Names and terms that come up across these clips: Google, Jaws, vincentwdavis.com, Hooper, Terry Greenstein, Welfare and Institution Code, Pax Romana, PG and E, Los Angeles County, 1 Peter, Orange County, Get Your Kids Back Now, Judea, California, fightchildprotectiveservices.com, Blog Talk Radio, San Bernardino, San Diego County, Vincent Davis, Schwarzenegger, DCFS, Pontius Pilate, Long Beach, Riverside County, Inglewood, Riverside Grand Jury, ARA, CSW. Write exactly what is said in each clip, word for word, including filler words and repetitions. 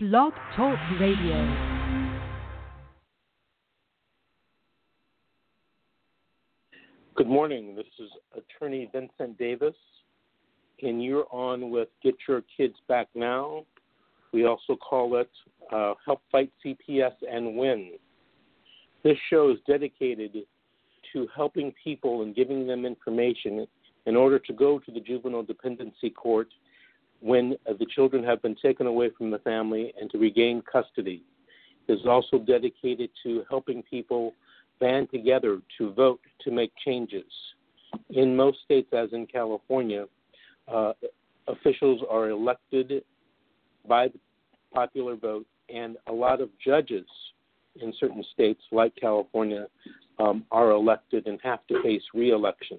Blog Talk Radio. Good morning. This is Attorney Vincent Davis, and you're on with Get Your Kids Back Now. We also call it uh, Help Fight C P S and Win. This show is dedicated to helping people and giving them information in order to go to the juvenile dependency court when the children have been taken away from the family and to regain custody. It is also dedicated to helping people band together to vote to make changes. In most states, as in California, uh, officials are elected by the popular vote, and a lot of judges in certain states, like California, um, are elected and have to face re-election.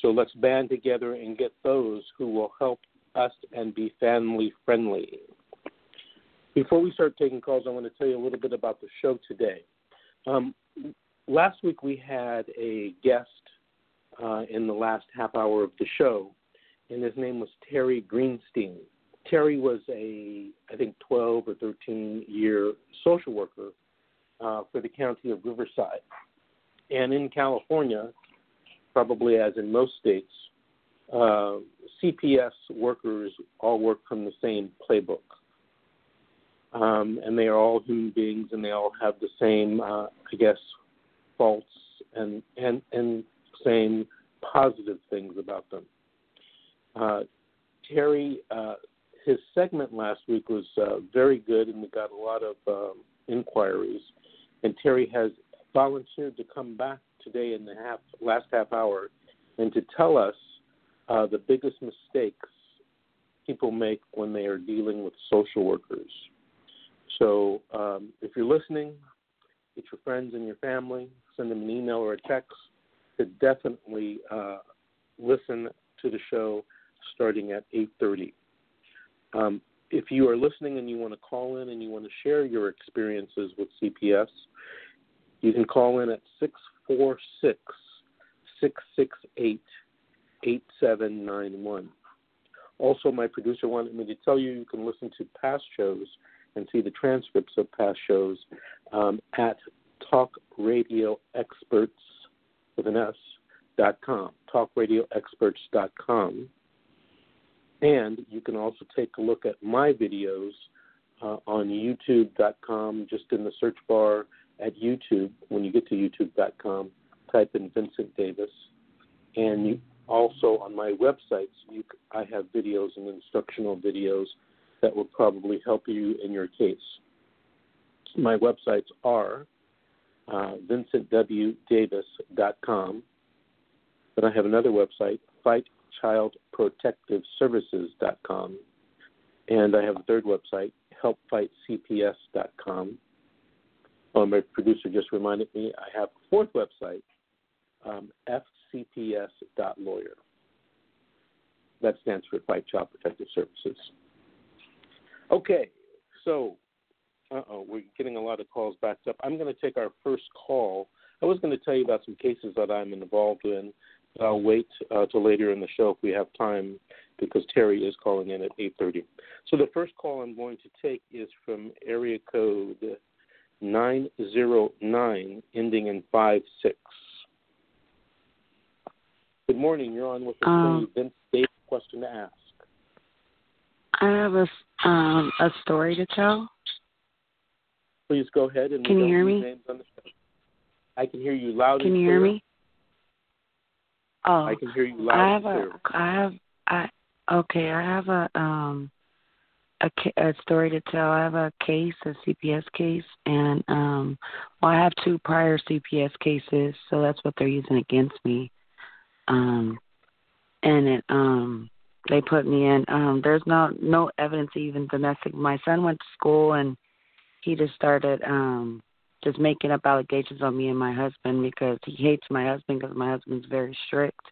So let's band together and get those who will help us and be family friendly. Before we start taking calls, I want to tell you a little bit about the show today. Um, last week we had a guest uh, in the last half hour of the show, and his name was Terry Greenstein. Terry was a, I think, twelve or thirteen year social worker uh, for the county of Riverside. And in California, probably as in most states, Uh, C P S workers all work from the same playbook, um, and they are all human beings, and they all have the same, uh, I guess, faults and, and and same positive things about them. Uh, Terry, uh, his segment last week was uh, very good, and we got a lot of um, inquiries, and Terry has volunteered to come back today in the half, last half hour and to tell us Uh, the biggest mistakes people make when they are dealing with social workers. So um, if you're listening, get your friends and your family, send them an email or a text to definitely uh, listen to the show starting at eight thirty. Um, if you are listening and you want to call in and you want to share your experiences with C P S, you can call in at six four six, six six eight, eight seven nine one. eight seven nine one. Also, my producer wanted me to tell you you can listen to past shows and see the transcripts of past shows um, at talk radio experts dot com, talk radio experts dot com. And you can also take a look at my videos uh, on youtube dot com, just in the search bar at YouTube. When you get to youtube dot com, type in Vincent Davis, and you also, on my websites, you, I have videos and instructional videos that will probably help you in your case. My websites are uh, vincent w davis dot com, but I have another website, fight child protective services dot com, and I have a third website, help fight c p s dot com. Oh, my producer just reminded me I have a fourth website, um, F. C P S dot lawyer. That stands for Fight Child Protective Services. Okay, so uh-oh, we're getting a lot of calls backed up. I'm going to take our first call. I was going to tell you about some cases that I'm involved in, but I'll wait uh, till later in the show if we have time because Terry is calling in at eight thirty. So the first call I'm going to take is from area code nine zero nine, ending in five six. Good morning. You're on with the um, Vince Davis question to ask. I have a, um, a story to tell. Please go ahead. And can you hear me? I can hear you loud and clear. Can you hear me? Oh, I can hear you loud and clear. I have a, I have, I, okay, I have a, um, a, a story to tell. I have a case, a C P S case, and um, well, I have two prior C P S cases, so that's what they're using against me. Um, and it, um, they put me in, um, there's no, no evidence, even domestic. My son went to school and he just started, um, just making up allegations on me and my husband because he hates my husband because my husband's very strict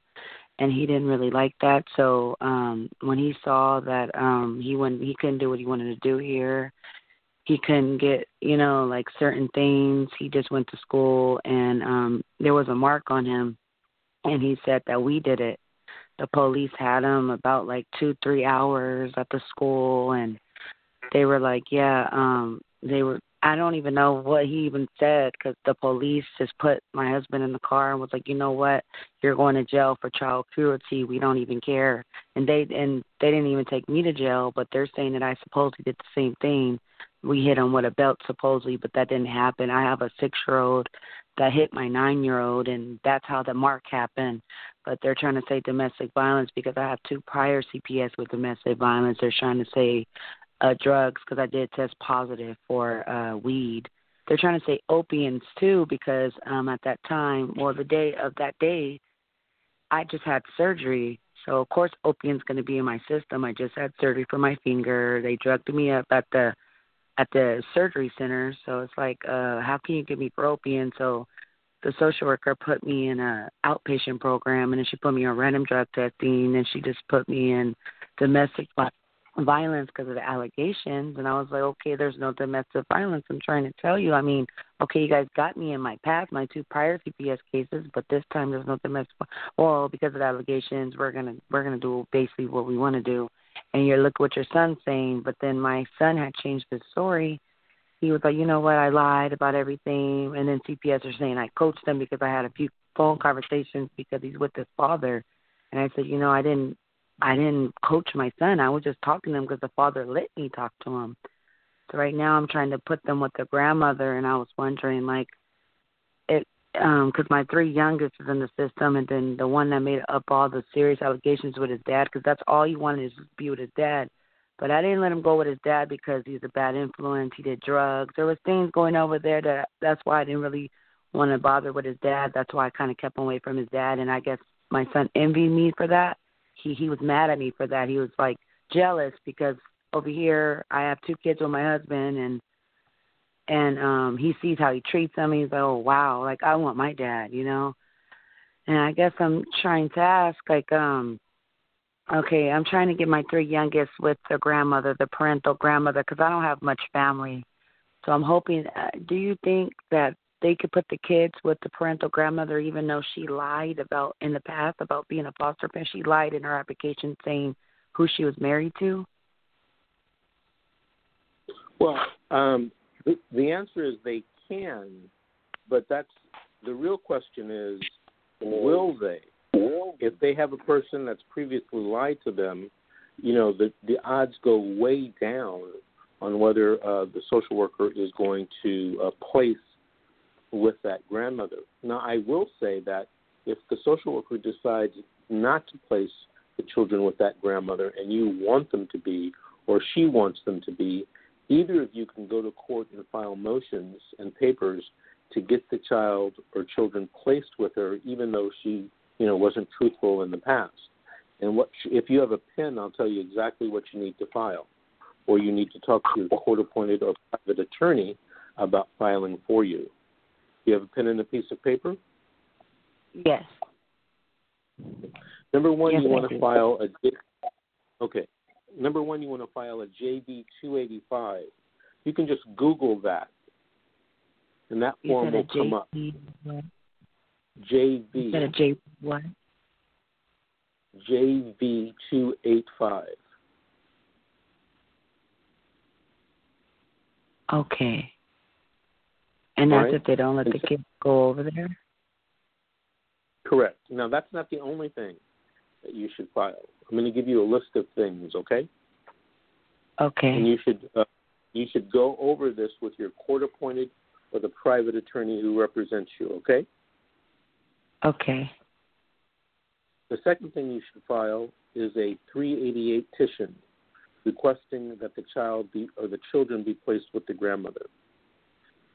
and he didn't really like that. So, um, when he saw that, um, he wouldn't, he couldn't do what he wanted to do here. He couldn't get, you know, like certain things. He just went to school and, um, there was a mark on him. And he said that we did it. The police had him about like two, three hours at the school. And they were like, yeah, um, they were, I don't even know what he even said, because the police just put my husband in the car and was like, you know what, you're going to jail for child cruelty. We don't even care. And they and they didn't even take me to jail, but they're saying that I supposedly did the same thing. We hit him with a belt supposedly, but that didn't happen. I have a six-year-old that hit my nine-year-old, and that's how the mark happened. But they're trying to say domestic violence because I have two prior C P S with domestic violence. They're trying to say Uh, drugs, because I did test positive for uh, weed. They're trying to say opiates too, because um, at that time, well, the day of that day, I just had surgery. So of course, opiates going to be in my system. I just had surgery for my finger. They drugged me up at the at the surgery center. So it's like, uh, how can you give me for opiates? So the social worker put me in a outpatient program, and then she put me on random drug testing, and she just put me in domestic violence. violence because of the allegations. And I was like, okay, there's no domestic violence. I'm trying to tell you. I mean, okay, you guys got me in my past, my two prior C P S cases, but this time there's no domestic. Well, because of the allegations, we're gonna we're gonna do basically what we want to do. And you look what your son's saying. But then my son had changed his story. He was like, you know what, I lied about everything. And then C P S are saying I coached them because I had a few phone conversations because he's with his father. And I said, you know, I didn't. I didn't coach my son. I was just talking to him because the father let me talk to him. So right now I'm trying to put them with their grandmother, and I was wondering, like, it because um, my three youngest is in the system, and then the one that made up all the serious allegations with his dad, because that's all he wanted is to be with his dad. But I didn't let him go with his dad because he's a bad influence. He did drugs. There was things going over there that that's why I didn't really want to bother with his dad. That's why I kind of kept away from his dad, and I guess my son envied me for that. He he was mad at me for that. He was, like, jealous because over here I have two kids with my husband, and and um, he sees how he treats them. He's like, oh, wow, like, I want my dad, you know. And I guess I'm trying to ask, like, um, okay, I'm trying to get my three youngest with their grandmother, the parental grandmother, because I don't have much family. So I'm hoping, uh, do you think that they could put the kids with the parental grandmother, even though she lied about in the past about being a foster parent? She lied in her application saying who she was married to. Well, um, the, the answer is they can, but that's the real question is, will they? If they have a person that's previously lied to them, you know, the, the odds go way down on whether uh, the social worker is going to uh, place with that grandmother. Now, I will say that if the social worker decides not to place the children with that grandmother and you want them to be, or she wants them to be, either of you can go to court and file motions and papers to get the child or children placed with her, even though she, you know, wasn't truthful in the past. And what if you have a pen, I'll tell you exactly what you need to file, or you need to talk to your court-appointed or private attorney about filing for you. You have a pen and a piece of paper? Yes. Number one, yes, you want to file a okay. Number one, you want to file a J V two eighty-five. You can just Google that, and that you form will J V come up. What? J V. You said a J what? J V two eighty-five. Okay. And that's right. If they don't let the kids go over there? Correct. Now, that's not the only thing that you should file. I'm going to give you a list of things, okay? Okay. And you should uh, you should go over this with your court-appointed or the private attorney who represents you, okay? Okay. The second thing you should file is a three eighty-eight petition requesting that the child be or the children be placed with the grandmother.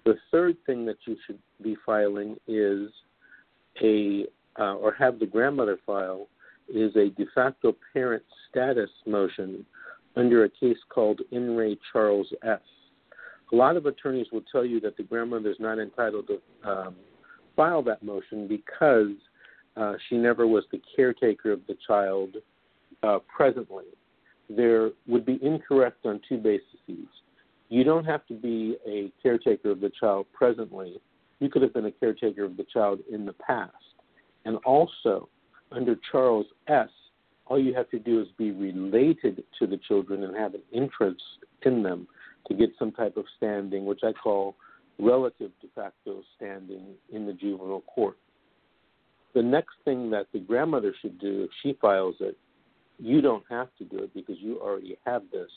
The third thing that you should be filing is a, uh, or have the grandmother file, is a de facto parent status motion under a case called In Re Charles S. A lot of attorneys will tell you that the grandmother is not entitled to um, file that motion because uh, she never was the caretaker of the child uh, presently. There would be incorrect on two bases. You don't have to be a caretaker of the child presently. You could have been a caretaker of the child in the past. And also, under Charles S., all you have to do is be related to the children and have an interest pin them to get some type of standing, which I call relative de facto standing in the juvenile court. The next thing that the grandmother should do if she files it, you don't have to do it because you already have this.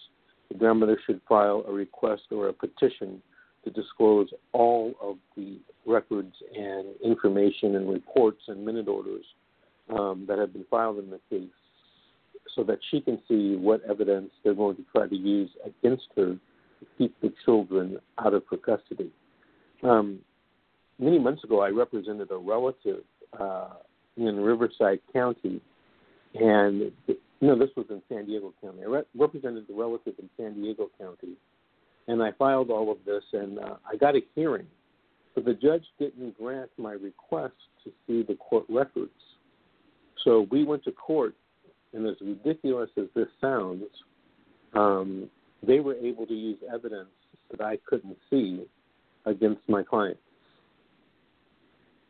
The grandmother should file a request or a petition to disclose all of the records and information and reports and minute orders um, that have been filed in the case so that she can see what evidence they're going to try to use against her to keep the children out of her custody. Um, many months ago, I represented a relative uh, in Riverside County, and no, this was in San Diego County. I re- represented the relative in San Diego County, and I filed all of this, and uh, I got a hearing. But the judge didn't grant my request to see the court records. So we went to court, and as ridiculous as this sounds, um, they were able to use evidence that I couldn't see against my client.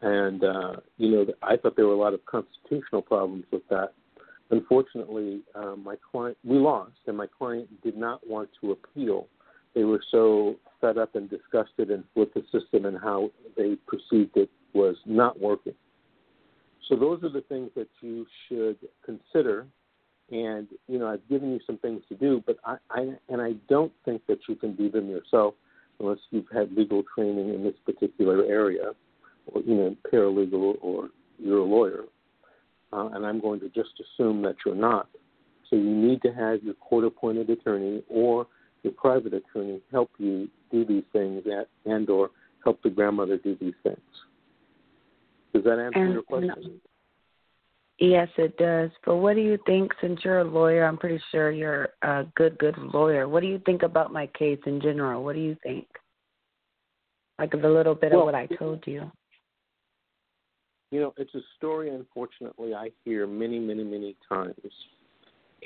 And, uh, you know, I thought there were a lot of constitutional problems with that. Unfortunately, uh, my client we lost, and my client did not want to appeal. They were so fed up and disgusted and with the system and how they perceived it was not working. So those are the things that you should consider. And, you know, I've given you some things to do, but I, I and I don't think that you can do them yourself unless you've had legal training in this particular area, or, you know, paralegal, or you're a lawyer. Uh, and I'm going to just assume that you're not. So you need to have your court-appointed attorney or your private attorney help you do these things at, and or help the grandmother do these things. Does that answer and, your question? Yes, it does. But what do you think, since you're a lawyer, I'm pretty sure you're a good, good lawyer, what do you think about my case in general? What do you think? Like the little bit well, of what I told you. You know, it's a story, unfortunately, I hear many, many, many times.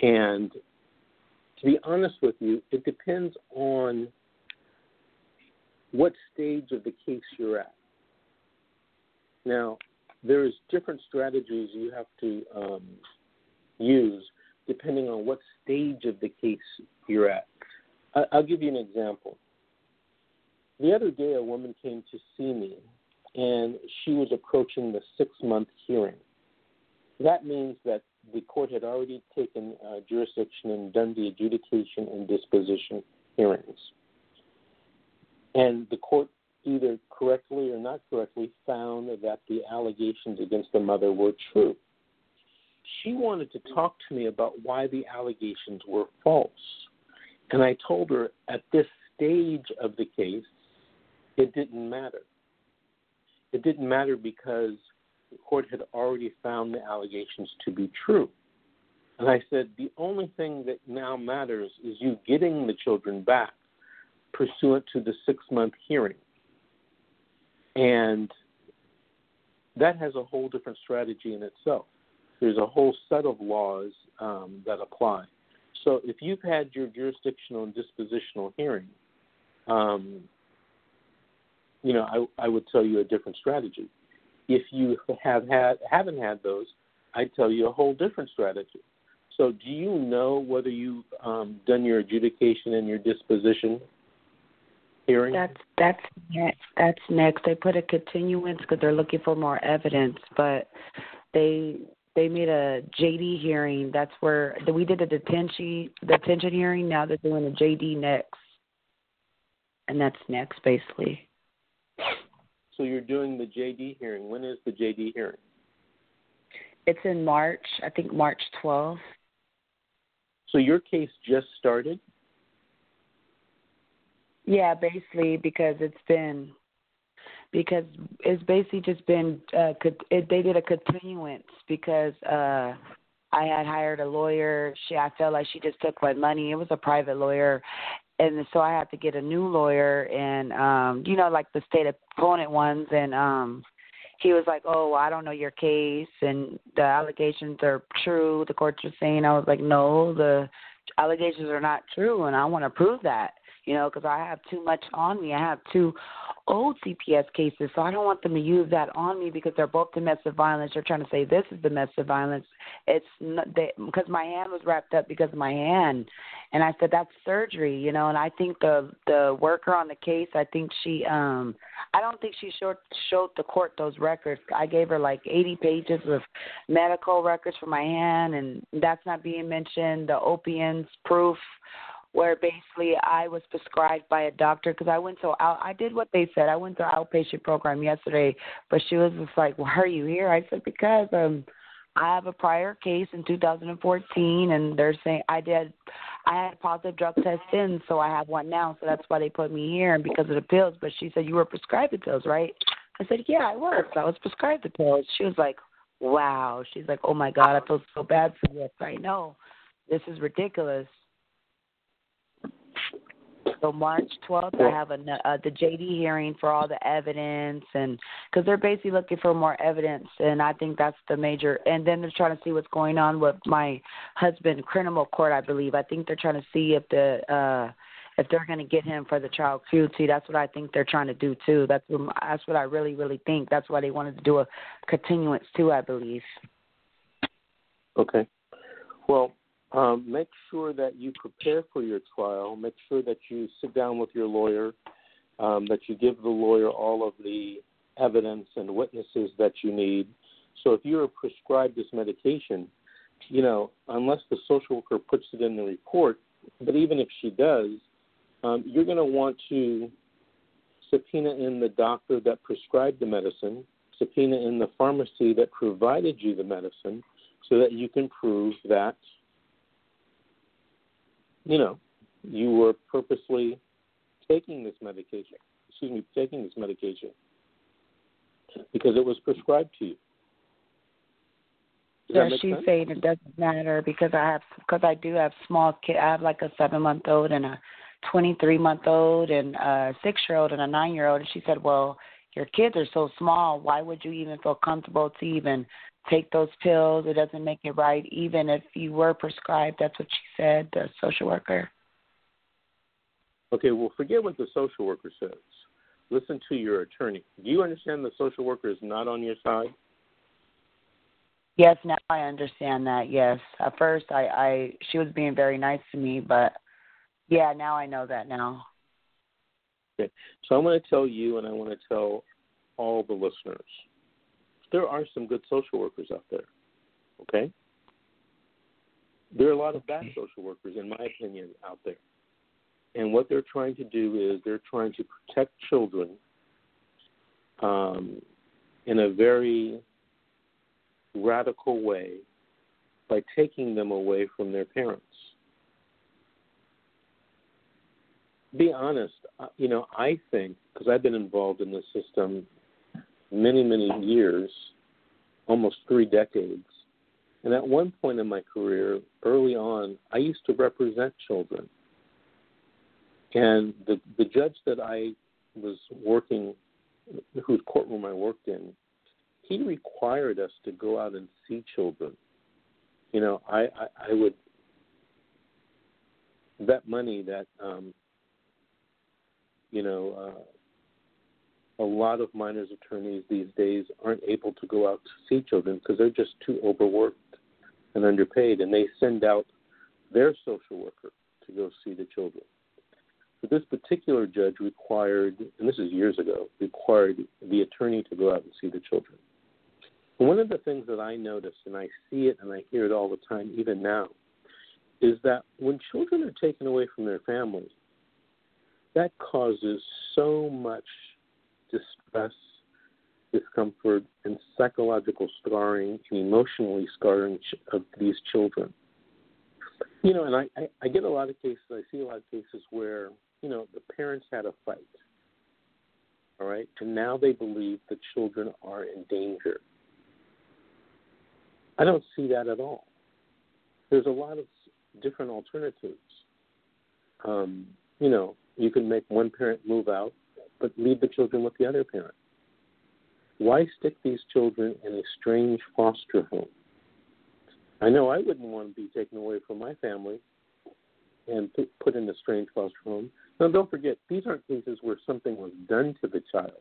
And to be honest with you, it depends on what stage of the case you're at. Now, there is different strategies you have to um, use depending on what stage of the case you're at. I- I'll give you an example. The other day, a woman came to see me, and she was approaching the six-month hearing. That means that the court had already taken uh, jurisdiction and done the adjudication and disposition hearings. And the court either correctly or not correctly found that the allegations against the mother were true. She wanted to talk to me about why the allegations were false. And I told her at this stage of the case, it didn't matter. It didn't matter because the court had already found the allegations to be true. And I said, the only thing that now matters is you getting the children back pursuant to the six-month hearing. And that has a whole different strategy in itself. There's a whole set of laws um, that apply. So if you've had your jurisdictional and dispositional hearing, um, you know, I, I would tell you a different strategy. If you have had, haven't had those, I'd tell you a whole different strategy. So do you know whether you've um, done your adjudication and your disposition hearing? That's that's next. That's next. They put a continuance because they're looking for more evidence, but they they made a J D hearing. That's where we did a detention, detention hearing. Now they're doing a J D next, and that's next, basically. So you're doing the J D hearing. When is the J D hearing? It's in March, I think March twelfth. So your case just started? Yeah, basically, because it's been, because it's basically just been, uh, it, they did a continuance because uh, I had hired a lawyer. She, I felt like she just took my money. It was a private lawyer. And so I had to get a new lawyer and, um, you know, like the state opponent ones. And um, he was like, oh, I don't know your case. And the allegations are true. The courts are saying, I was like, no, the allegations are not true. And I want to prove that. you know, because I have too much on me. I have two old C P S cases, so I don't want them to use that on me because they're both domestic violence. They're trying to say this is domestic violence. It's not, they, because my hand was wrapped up because of my hand. And I said, that's surgery, you know, and I think the the worker on the case, I think she, um, I don't think she showed, showed the court those records. I gave her like eighty pages of medical records for my hand, and that's not being mentioned, the Opians proof, where basically I was prescribed by a doctor because I went to out, I did what they said. I went to an outpatient program yesterday, but she was just like, why are you here? I said, because um, I have a prior case in two thousand fourteen, and they're saying I did, I had a positive drug test then, so I have one now, so that's why they put me here and because of the pills. But she said, you were prescribed the pills, right? I said, yeah, I was. I was prescribed the pills. She was like, wow. She's like, oh, my God, I feel so bad for this. I know. This is ridiculous. So March twelfth, I have a, uh, the J D hearing for all the evidence, and because they're basically looking for more evidence, and I think that's the major. And then they're trying to see what's going on with my husband, criminal court, I believe. I think they're trying to see if the uh, if they're going to get him for the child cruelty. That's what I think they're trying to do too. That's what, that's what I really, really think. That's why they wanted to do a continuance too, I believe. Okay. Well. Um, make sure that you prepare for your trial. Make sure that you sit down with your lawyer, um, that you give the lawyer all of the evidence and witnesses that you need. So if you're prescribed this medication, you know, unless the social worker puts it in the report, but even if she does, um, you're going to want to subpoena in the doctor that prescribed the medicine, subpoena in the pharmacy that provided you the medicine, so that you can prove that, you know, you were purposely taking this medication, excuse me, taking this medication because it was prescribed to you. Yeah, she's sense? saying it doesn't matter because I have, because I do have small kids. I have like a seven-month-old and a twenty-three-month-old and a six-year-old and a nine-year-old. And she said, well, your kids are so small. Why would you even feel comfortable to even take those pills? It doesn't make it right, even if you were prescribed. That's what she said, the social worker. Okay, well, forget what the social worker says. Listen to your attorney. Do you understand the social worker is not on your side? Yes, now I understand that, yes. At first, I, I she was being very nice to me, but, yeah, now I know that now. Okay, so I want to tell you and I want to tell all the listeners, there are some good social workers out there, okay? There are a lot of bad social workers, in my opinion, out there. And what they're trying to do is they're trying to protect children um, in a very radical way by taking them away from their parents. Be honest, you know, I think, because I've been involved in this system many, many years, almost three decades. And at one point in my career, early on, I used to represent children. And the, the judge that I was working, whose courtroom I worked in, he required us to go out and see children. You know, I, I, I would bet money that, um, you know, uh, a lot of minors' attorneys these days aren't able to go out to see children because they're just too overworked and underpaid, and they send out their social worker to go see the children. But this particular judge required, and this is years ago, required the attorney to go out and see the children. And one of the things that I notice, and I see it and I hear it all the time, even now, is that when children are taken away from their families, that causes so much distress, discomfort, and psychological scarring and emotionally scarring of these children. You know, and I, I, I get a lot of cases, I see a lot of cases where, you know, the parents had a fight, all right, and now they believe the children are in danger. I don't see that at all. There's a lot of different alternatives. Um, you know, you can make one parent move out, but leave the children with the other parent. Why stick these children in a strange foster home? I know I wouldn't want to be taken away from my family and put in a strange foster home. Now, don't forget, these aren't cases where something was done to the child.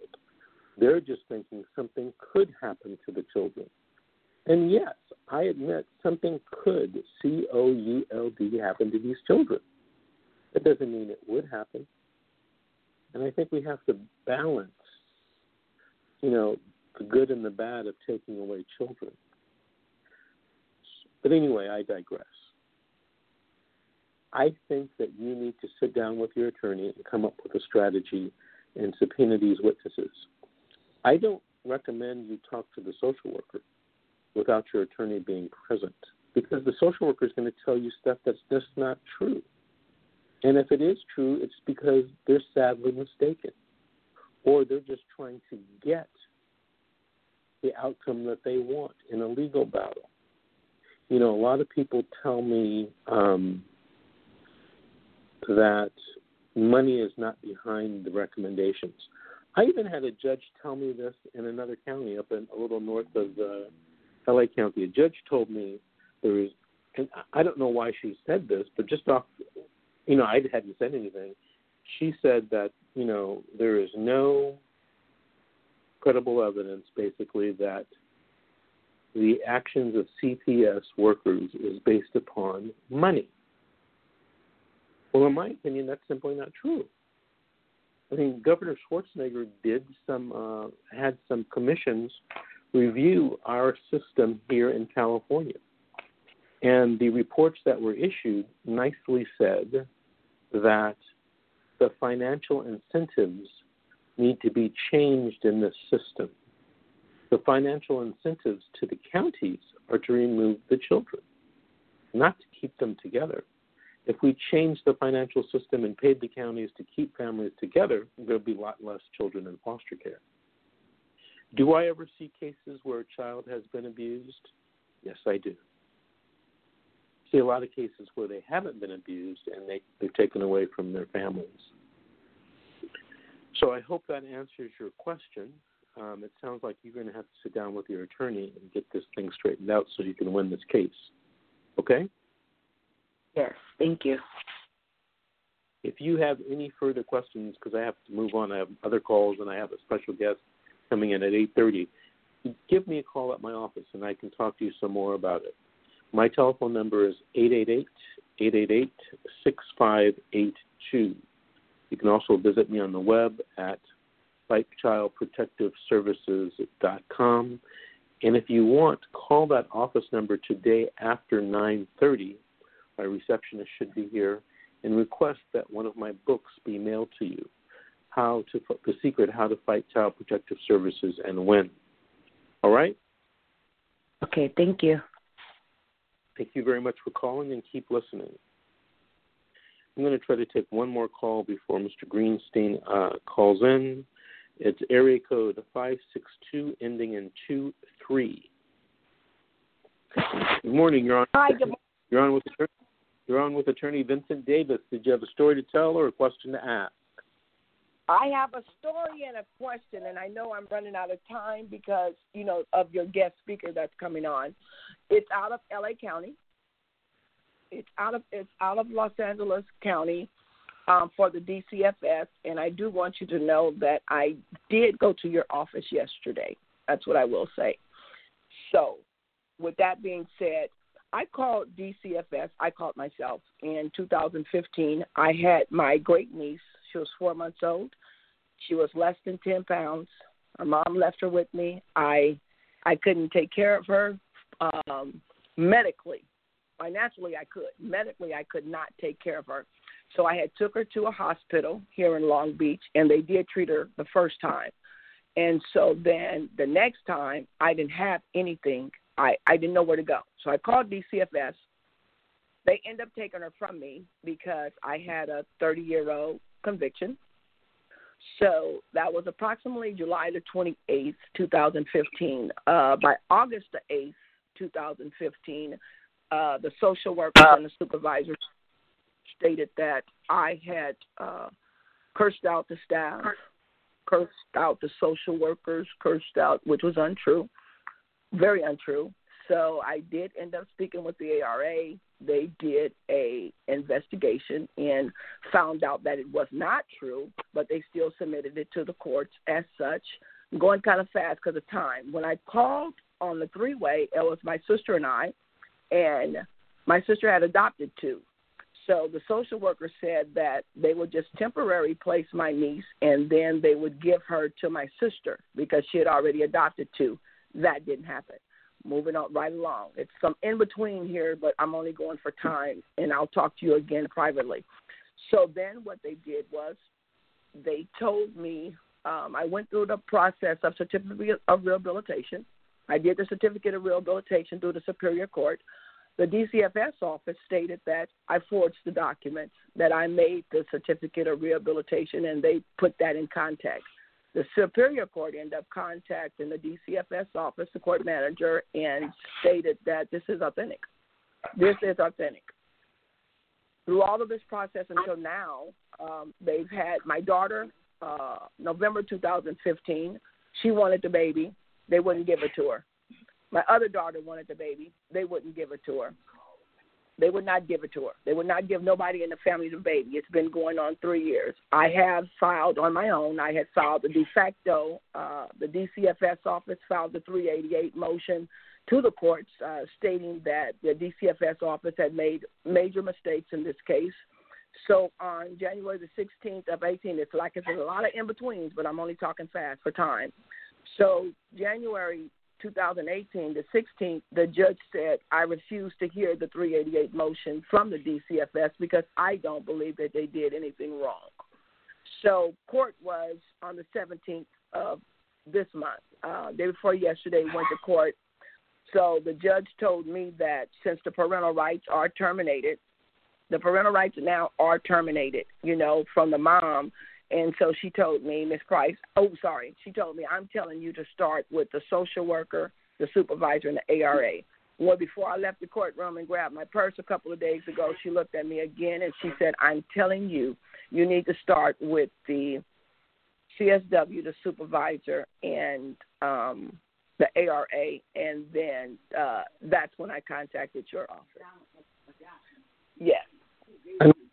They're just thinking something could happen to the children. And yes, I admit something could, C O U L D, happen to these children. That doesn't mean it would happen. And I think we have to balance, you know, the good and the bad of taking away children. But anyway, I digress. I think that you need to sit down with your attorney and come up with a strategy and subpoena these witnesses. I don't recommend you talk to the social worker without your attorney being present, because the social worker is going to tell you stuff that's just not true. And if it is true, it's because they're sadly mistaken, or they're just trying to get the outcome that they want in a legal battle. You know, a lot of people tell me um, that money is not behind the recommendations. I even had a judge tell me this in another county up in a little north of uh, L A County. A judge told me there is, and I don't know why she said this, but just off, you know, I hadn't said anything. She said that, you know, there is no credible evidence, basically, that the actions of C P S workers is based upon money. Well, in my opinion, that's simply not true. I mean, Governor Schwarzenegger did some, uh, had some commissions review our system here in California. And the reports that were issued nicely said that the financial incentives need to be changed in this system. The financial incentives to the counties are to remove the children, not to keep them together. If we change the financial system and paid the counties to keep families together, there will be a lot less children in foster care. Do I ever see cases where a child has been abused? Yes, I do. I see a lot of cases where they haven't been abused and they, they're taken away from their families. So I hope that answers your question. Um, it sounds like you're going to have to sit down with your attorney and get this thing straightened out so you can win this case. Okay? Yes, thank you. If you have any further questions, because I have to move on, I have other calls and I have a special guest coming in at eight thirty, give me a call at my office and I can talk to you some more about it. My telephone number is eight eight eight, eight eight eight, six five eight two. You can also visit me on the web at fight child protective services dot com. And if you want, call that office number today after nine thirty. My receptionist should be here, and request that one of my books be mailed to you, How to The Secret, How to Fight Child Protective Services and Win. All right? Okay, thank you. Thank you very much for calling, and keep listening. I'm going to try to take one more call before Mister Greenstein uh, calls in. It's area code five six two, ending in two three. Good morning, you're on. Hi, good morning. You're on with the attorney. You're on with Attorney Vincent Davis. Did you have a story to tell or a question to ask? I have a story and a question, and I know I'm running out of time because, you know, of your guest speaker that's coming on. It's out of L A County. It's out of it's out of Los Angeles County um, for the D C F S, and I do want you to know that I did go to your office yesterday. That's what I will say. So, with that being said, I called D C F S, I called myself in two thousand fifteen. I had my great niece, she was four months old. She was less than ten pounds. Her mom left her with me. I I couldn't take care of her um, medically. Financially, I could. Medically, I could not take care of her. So I had took her to a hospital here in Long Beach, and they did treat her the first time. And so then the next time, I didn't have anything. I, I didn't know where to go. So I called D C F S. They ended up taking her from me because I had a thirty-year-old conviction. So that was approximately July the twenty-eighth, two thousand fifteen. Uh, by August the eighth, two thousand fifteen, uh, the social worker and the supervisor stated that I had uh, cursed out the staff, cursed out the social workers, cursed out, which was untrue. Very untrue. So I did end up speaking with the A R A. they did a investigation and found out that it was not true, but they still submitted it to the courts as such. I'm going kind of fast because of time. When I called on the three-way, it was my sister and I, and my sister had adopted two. So the social worker said that they would just temporarily place my niece, and then they would give her to my sister because she had already adopted two. That didn't happen. Moving on right along. It's some in-between here, but I'm only going for time, and I'll talk to you again privately. So then what they did was they told me um, I went through the process of certificate of rehabilitation. I did the certificate of rehabilitation through the Superior Court. The D C F S office stated that I forged the documents, that I made the certificate of rehabilitation, and they put that in context. The Superior Court ended up contacting the D C F S office, the court manager, and stated that this is authentic. This is authentic. Through all of this process until now, um, they've had my daughter, uh, November two thousand fifteen, she wanted the baby. They wouldn't give it to her. My other daughter wanted the baby. They wouldn't give it to her. They would not give it to her. They would not give nobody in the family the baby. It's been going on three years. I have filed on my own. I had filed the de facto, uh, the D C F S office filed the three eighty-eight motion to the courts uh, stating that the D C F S office had made major mistakes in this case. So on January the sixteenth of eighteen, it's like it's a lot of in-betweens, but I'm only talking fast for time. So January two thousand eighteen, the sixteenth, the judge said, I refuse to hear the three eighty-eight motion from the D C F S because I don't believe that they did anything wrong. So court was on the seventeenth of this month. Uh, day before yesterday, went to court. So the judge told me that since the parental rights are terminated, the parental rights now are terminated, you know, from the mom. And so she told me, Miz Price, oh, sorry, she told me, I'm telling you to start with the social worker, the supervisor, and the A R A. Well, before I left the courtroom and grabbed my purse a couple of days ago, she looked at me again and she said, I'm telling you, you need to start with the C S W, the supervisor, and um, the A R A, and then uh, that's when I contacted your office. Yes.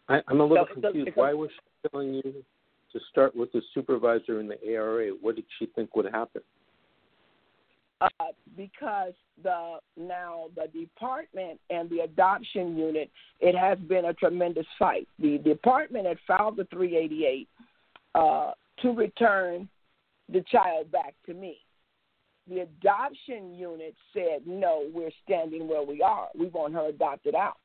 I'm, I'm a little so, confused. Why was she telling you to start with the supervisor in the A R A? What did she think would happen? Uh, because the now the department and the adoption unit, it has been a tremendous fight. The department had filed the three eighty-eight uh, to return the child back to me. The adoption unit said, no, we're standing where we are. We want her adopted out.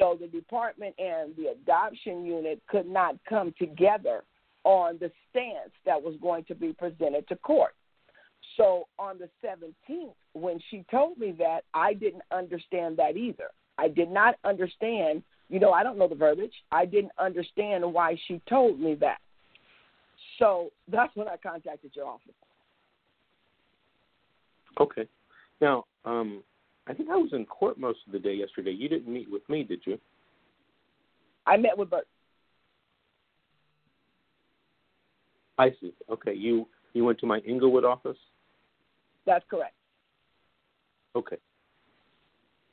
So the department and the adoption unit could not come together on the stance that was going to be presented to court. So on the seventeenth, when she told me that, I didn't understand that either. I did not understand, you know, I don't know the verbiage. I didn't understand why she told me that. So that's when I contacted your office. Okay. Now, um, I think I was in court most of the day yesterday. You didn't meet with me, did you? I met with Bert. I see. Okay. You you went to my Inglewood office? That's correct. Okay.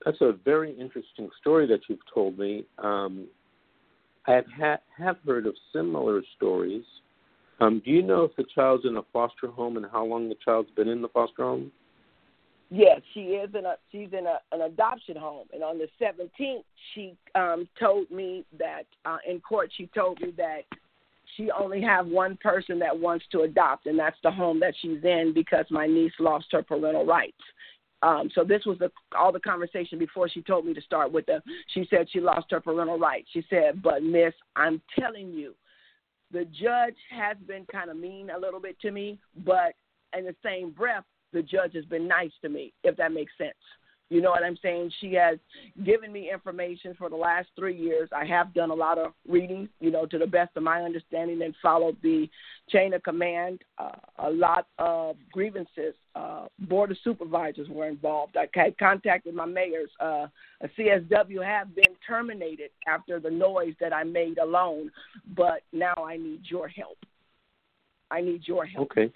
That's a very interesting story that you've told me. Um, I have, ha- have heard of similar stories. Um, do you know if the child's in a foster home and how long the child's been in the foster home? Yes, she is in a she's in a, an adoption home, and on the seventeenth, she um, told me that uh, in court she told me that she only have one person that wants to adopt, and that's the home that she's in because my niece lost her parental rights. Um, so this was the, all the conversation before she told me to start with the, she said she lost her parental rights. She said, but miss, I'm telling you, the judge has been kind of mean a little bit to me, but in the same breath, the judge has been nice to me, if that makes sense. You know what I'm saying? She has given me information for the last three years. I have done a lot of reading, you know, to the best of my understanding, and followed the chain of command. Uh, a lot of grievances. Uh, board of supervisors were involved. I had contacted my mayors. Uh, a C S W have been terminated after the noise that I made alone, but now I need your help. I need your help. Okay.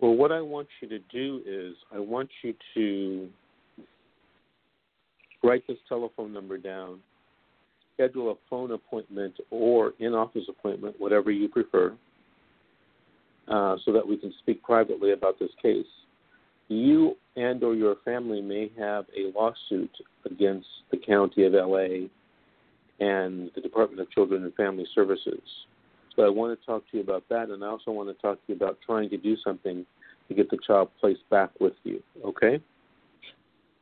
Well, what I want you to do is I want you to Write this telephone number down. Schedule a phone appointment or in-office appointment, whatever you prefer, uh, so that we can speak privately about this case. You and or your family may have a lawsuit against the County of L A and the Department of Children and Family Services. So I want to talk to you about that, and I also want to talk to you about trying to do something to get the child placed back with you, okay?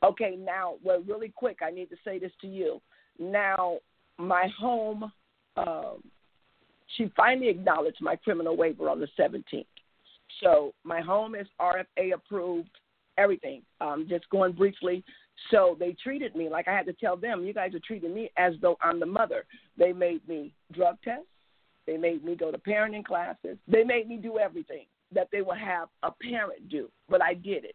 Okay, now, well, really quick, I need to say this to you. Now, my home, um, she finally acknowledged my criminal waiver on the seventeenth. So my home is R F A approved, everything. Um, just going briefly. So they treated me like I had to tell them, you guys are treating me as though I'm the mother. They made me drug test. They made me go to parenting classes. They made me do everything that they would have a parent do, but I did it.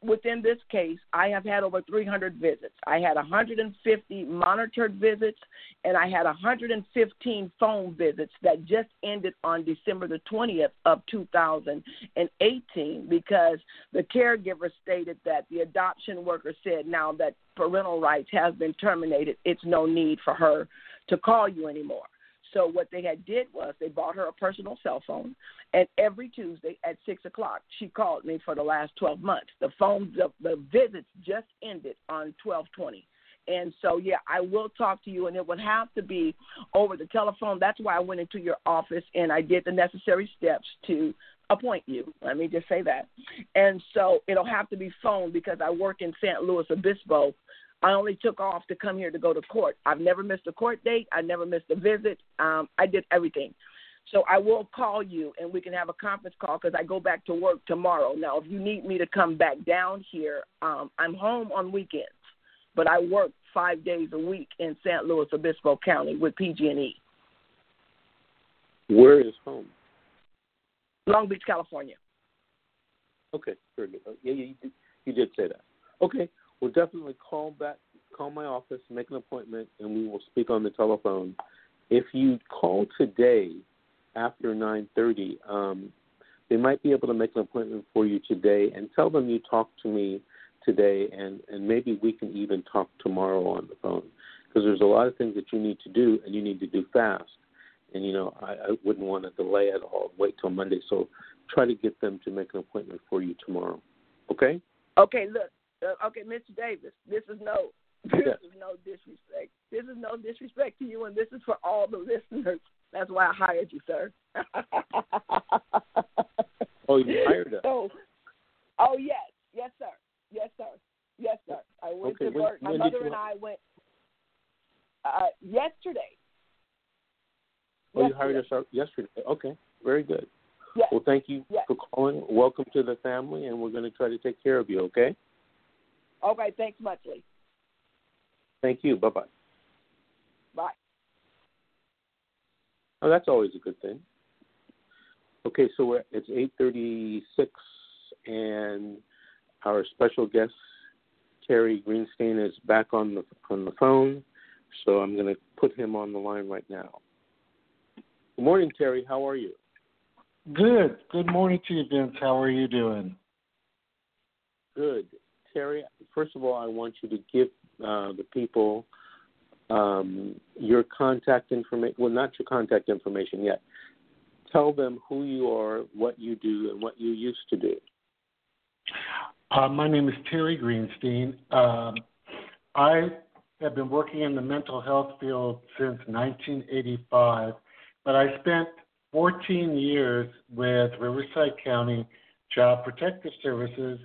Within this case, I have had over three hundred visits. I had one hundred fifty monitored visits, and I had one hundred fifteen phone visits that just ended on December the twentieth of two thousand eighteen because the caregiver stated that the adoption worker said now that parental rights has been terminated, it's no need for her to call you anymore. So what they had did was they bought her a personal cell phone, and every Tuesday at six o'clock, she called me for the last twelve months. The phone, the, the visits just ended on twelve twenty. And so, yeah, I will talk to you, and it would have to be over the telephone. That's why I went into your office, and I did the necessary steps to appoint you. Let me just say that. And so it'll have to be phone because I work in San Luis Obispo. I only took off to come here to go to court. I've never missed a court date. I never missed a visit. Um, I did everything. So I will call you, and we can have a conference call because I go back to work tomorrow. Now, if you need me to come back down here, um, I'm home on weekends, but I work five days a week in San Luis Obispo County with P G and E. Where is home? Long Beach, California. Okay, very good. Yeah, you did, you did say that. Okay. We'll definitely call back, call my office, make an appointment, and we will speak on the telephone. If you call today after nine thirty, um, they might be able to make an appointment for you today and tell them you talked to me today, and, and maybe we can even talk tomorrow on the phone because there's a lot of things that you need to do, and you need to do fast. And, you know, I, I wouldn't want to delay at all, wait till Monday. So try to get them to make an appointment for you tomorrow. Okay? Okay, look. Uh, okay, Mister Davis, this is no this yeah. is no disrespect. This is no disrespect to you, and this is for all the listeners. That's why I hired you, sir. Oh, you hired us. So, oh, yes. Yes, sir. Yes, sir. Yes, sir. I went okay, to when, work. My mother and I went uh, yesterday. Oh, yesterday. You hired us yesterday. Okay, very good. Yes. Well, thank you yes. for calling. Welcome to the family, and we're going to try to take care of you, okay? All right, thanks much, Lee. Thank you. Bye-bye. Bye. Oh, that's always a good thing. Okay, so we're, it's eight thirty-six, and our special guest, Terry Greenstein, is back on the on the phone, so I'm going to put him on the line right now. Good morning, Terry. How are you? Good. Good morning to you, Vince. How are you doing? Good. Terry, first of all, I want you to give uh, the people um, your contact information. Well, not your contact information yet. Tell them who you are, what you do, and what you used to do. Uh, my name is Terry Greenstein. Um, I have been working in the mental health field since nineteen eighty-five, but I spent fourteen years with Riverside County Child Protective Services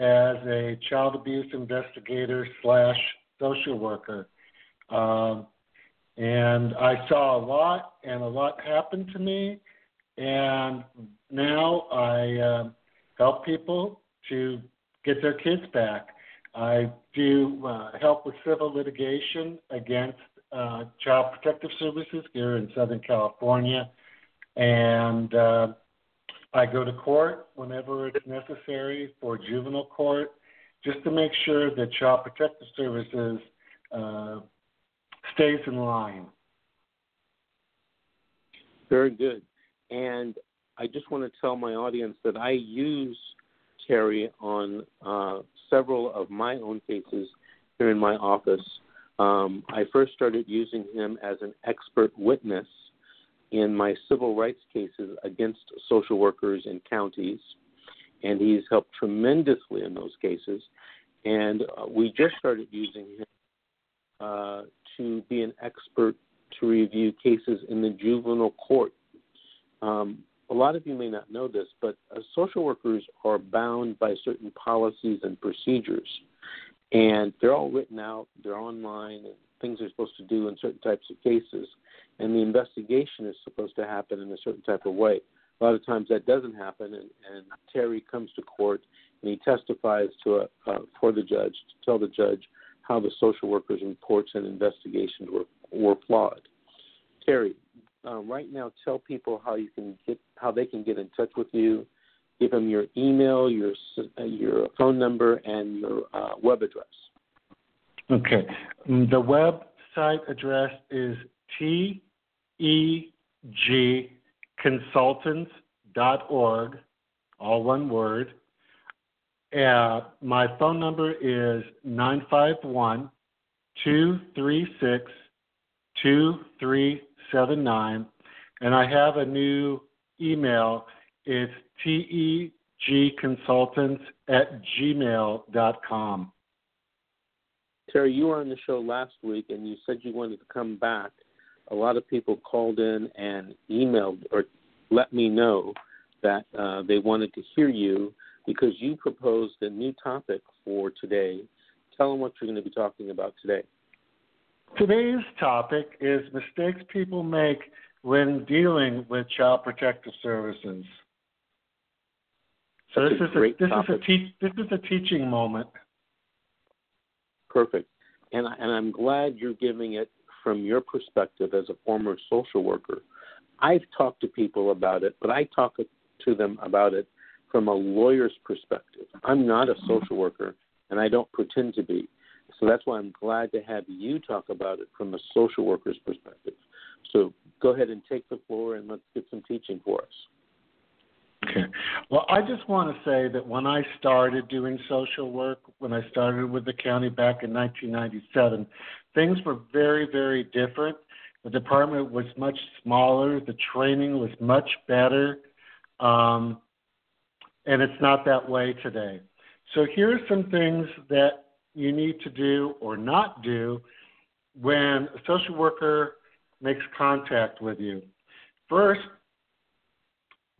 as a child abuse investigator slash social worker. Um, and I saw a lot, and a lot happened to me. And now I um, help people to get their kids back. I do uh, help with civil litigation against uh, Child Protective Services here in Southern California. And uh, I go to court whenever it's necessary for juvenile court just to make sure that Child Protective Services uh, stays in line. Very good. And I just want to tell my audience that I use Terry on uh, several of my own cases here in my office. Um, I first started using him as an expert witness in my civil rights cases against social workers in counties, and he's helped tremendously in those cases. And uh, we just started using him uh, to be an expert to review cases in the juvenile court. Um, a lot of you may not know this, but uh, social workers are bound by certain policies and procedures, and they're all written out, they're online, and things they're supposed to do in certain types of cases, and the investigation is supposed to happen in a certain type of way. A lot of times that doesn't happen, and, and Terry comes to court, and he testifies to a, uh, for the judge to tell the judge how the social workers' reports and investigations were, were flawed. Terry, uh, right now, tell people how you can get how they can get in touch with you. Give them your email, your your phone number, and your uh, web address. Okay, the website address is T E G consultants dot org, all one word. Uh, my phone number is nine five one, two three six, two three seven nine, and I have a new email. It's T E G consultants at gmail dot com. Terry, you were on the show last week, and you said you wanted to come back. A lot of people called in and emailed or let me know that uh, they wanted to hear you because you proposed a new topic for today. Tell them what you're going to be talking about today. Today's topic is mistakes people make when dealing with child protective services. So this is, a, this, is a te- this is a teaching moment. Perfect. And, and I'm glad you're giving it from your perspective as a former social worker. I've talked to people about it, but I talk to them about it from a lawyer's perspective. I'm not a social worker, and I don't pretend to be. So that's why I'm glad to have you talk about it from a social worker's perspective. So go ahead and take the floor, and let's get some teaching for us. Okay. Well, I just want to say that when I started doing social work, when I started with the county back in nineteen ninety-seven, things were very, very different. The department was much smaller. The training was much better. Um, and it's not that way today. So here are some things that you need to do or not do when a social worker makes contact with you. First,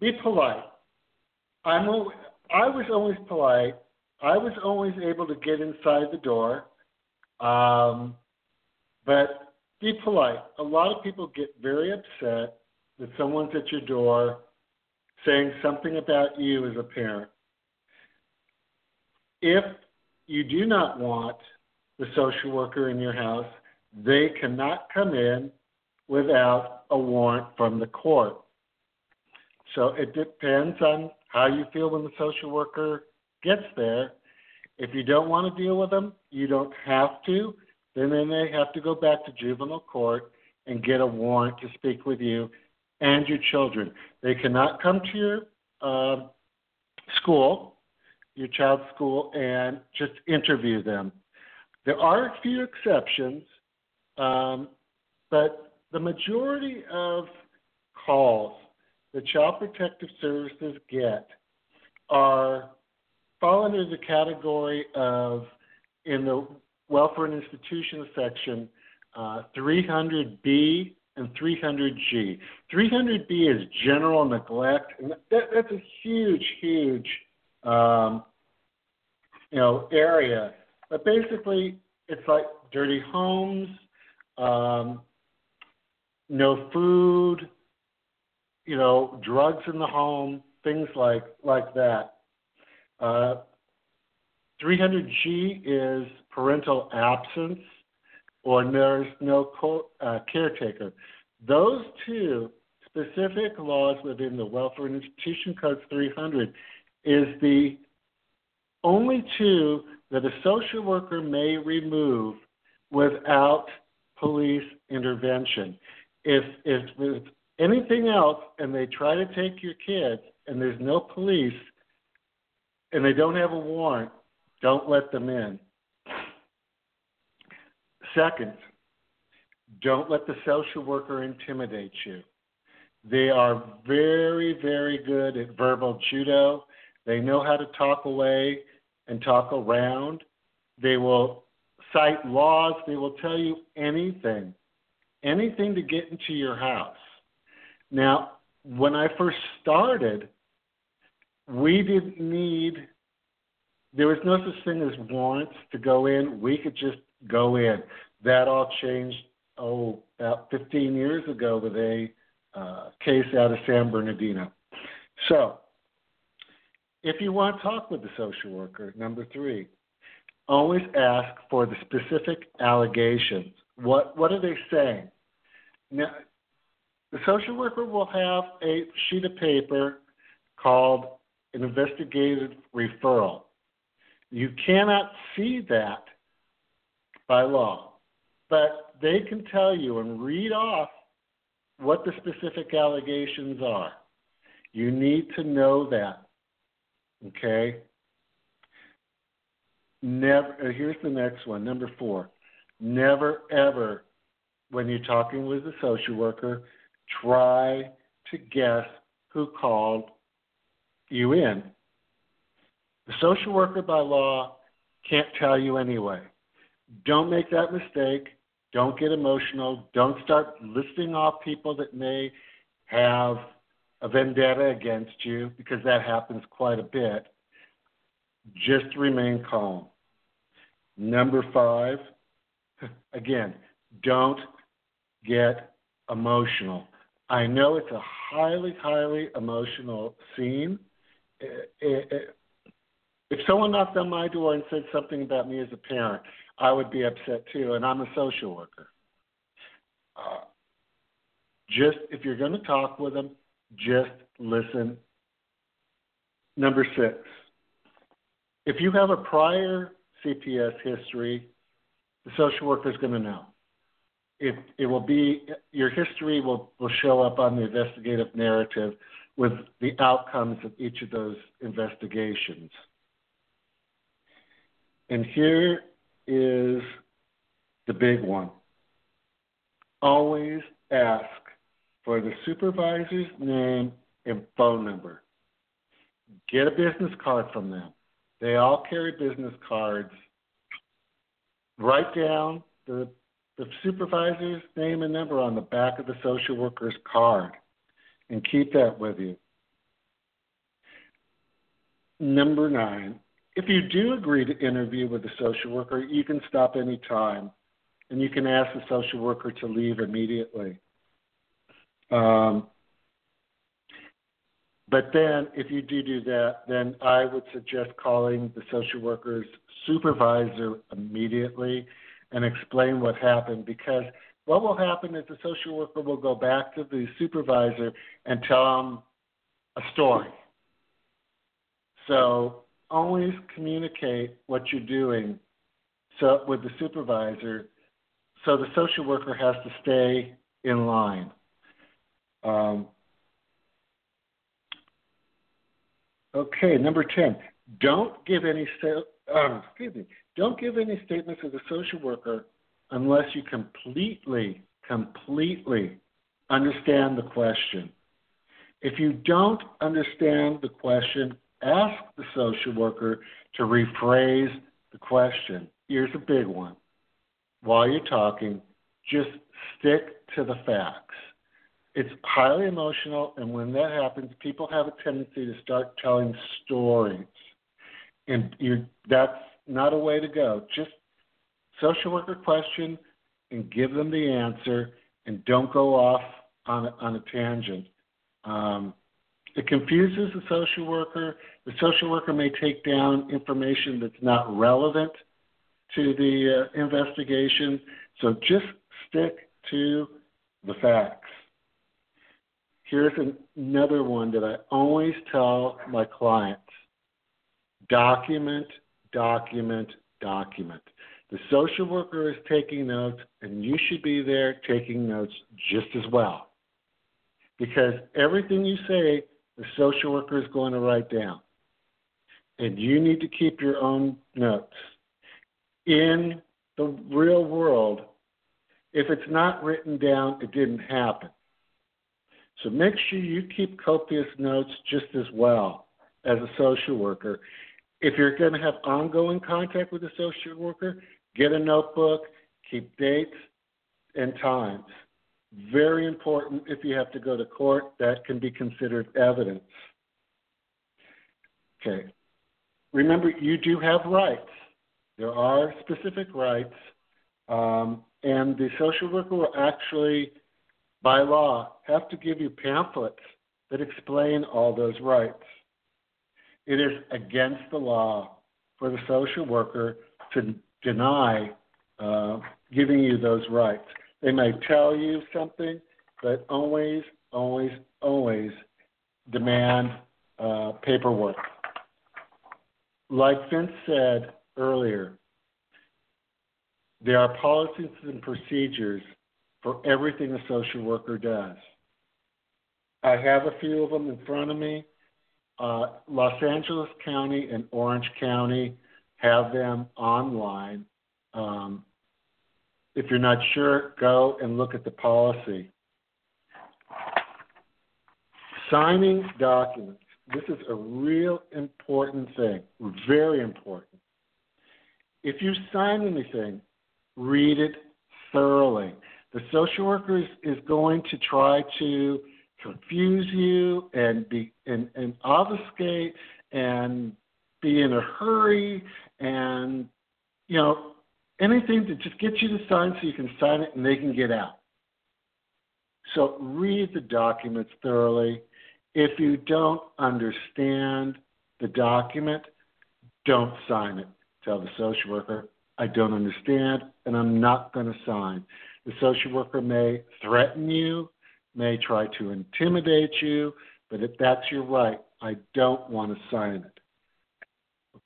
be polite. I'm always, I was always polite. I was always able to get inside the door, um, but be polite. A lot of people get very upset that someone's at your door saying something about you as a parent. If you do not want the social worker in your house, they cannot come in without a warrant from the court. So it depends on how you feel when the social worker gets there. If you don't want to deal with them, you don't have to. Then they may have to go back to juvenile court and get a warrant to speak with you and your children. They cannot come to your uh, school, your child's school, and just interview them. There are a few exceptions, um, but the majority of calls the Child Protective Services get are fall under the category of, in the Welfare and Institution section, uh, three hundred B and three hundred G. three hundred B is general neglect, and that, that's a huge, huge, um, you know, area. But basically, it's like dirty homes, um, no food, you know, drugs in the home, things like, like that. Uh, three hundred G is parental absence or there's no co- uh, caretaker. Those two specific laws within the Welfare and Institution Code three hundred is the only two that a social worker may remove without police intervention. If, if, if anything else, and they try to take your kids, and there's no police, and they don't have a warrant, don't let them in. Second, don't let the social worker intimidate you. They are very, very good at verbal judo. They know how to talk away and talk around. They will cite laws. They will tell you anything, anything to get into your house. Now, when I first started, we didn't need, there was no such thing as warrants to go in. We could just go in. That all changed, oh, about fifteen years ago with a uh, case out of San Bernardino. So, if you want to talk with the social worker, number three, always ask for the specific allegations. What what are they saying? Now, the social worker will have a sheet of paper called an investigative referral. You cannot see that by law, but they can tell you and read off what the specific allegations are. You need to know that, okay? Never. Here's the next one, number four. Never, ever, when you're talking with a social worker, try to guess who called you in. The social worker by law can't tell you anyway. Don't make that mistake. Don't get emotional. Don't start listing off people that may have a vendetta against you, because that happens quite a bit. Just remain calm. Number five, again, don't get emotional. I know it's a highly, highly emotional scene. It, it, it, if someone knocked on my door and said something about me as a parent, I would be upset too, and I'm a social worker. Uh, just, if you're going to talk with them, just listen. Number six, if you have a prior C P S history, the social worker is going to know. It, it will be, your history will, will show up on the investigative narrative with the outcomes of each of those investigations. And here is the big one. Always ask for the supervisor's name and phone number. Get a business card from them. They all carry business cards. Write down the, the supervisor's name and number on the back of the social worker's card and keep that with you. Number nine, if you do agree to interview with the social worker, you can stop any time and you can ask the social worker to leave immediately. Um, but then if you do do that, then I would suggest calling the social worker's supervisor immediately and explain what happened, because what will happen is the social worker will go back to the supervisor and tell them a story. So always communicate what you're doing so with the supervisor, so the social worker has to stay in line. Um, okay, number ten. Don't give any um, excuse me. Don't give any statements to the social worker unless you completely, completely understand the question. If you don't understand the question, ask the social worker to rephrase the question. Here's a big one. While you're talking, just stick to the facts. It's highly emotional, and when that happens, people have a tendency to start telling stories. And you, that's not a way to go. Just social worker question and give them the answer, and don't go off on a, on a tangent. Um, it confuses the social worker. The social worker may take down information that's not relevant to the uh, investigation. So just stick to the facts. Here's an, another one that I always tell my clients. Document, document, document. The social worker is taking notes, and you should be there taking notes just as well, because everything you say, the social worker is going to write down, and you need to keep your own notes. In the real world, if it's not written down, it didn't happen. So make sure you keep copious notes just as well as a social worker. If you're going to have ongoing contact with a social worker, get a notebook, keep dates and times. Very important if you have to go to court, that can be considered evidence. Okay. Remember, you do have rights. There are specific rights, um, and the social worker will actually, by law, have to give you pamphlets that explain all those rights. It is against the law for the social worker to deny uh, giving you those rights. They may tell you something, but always, always, always demand uh, paperwork. Like Vince said earlier, there are policies and procedures for everything a social worker does. I have a few of them in front of me. Uh, Los Angeles County and Orange County have them online. Um, if you're not sure, go and look at the policy. Signing documents. This is a real important thing, very important. If you sign anything, read it thoroughly. The social worker is, is going to try to confuse you and be and, and obfuscate and be in a hurry and, you know, anything to just get you to sign so you can sign it and they can get out. So read the documents thoroughly. If you don't understand the document, don't sign it. Tell the social worker, I don't understand, and I'm not going to sign. The social worker may threaten you, may try to intimidate you, but if that's your right, I don't want to sign it.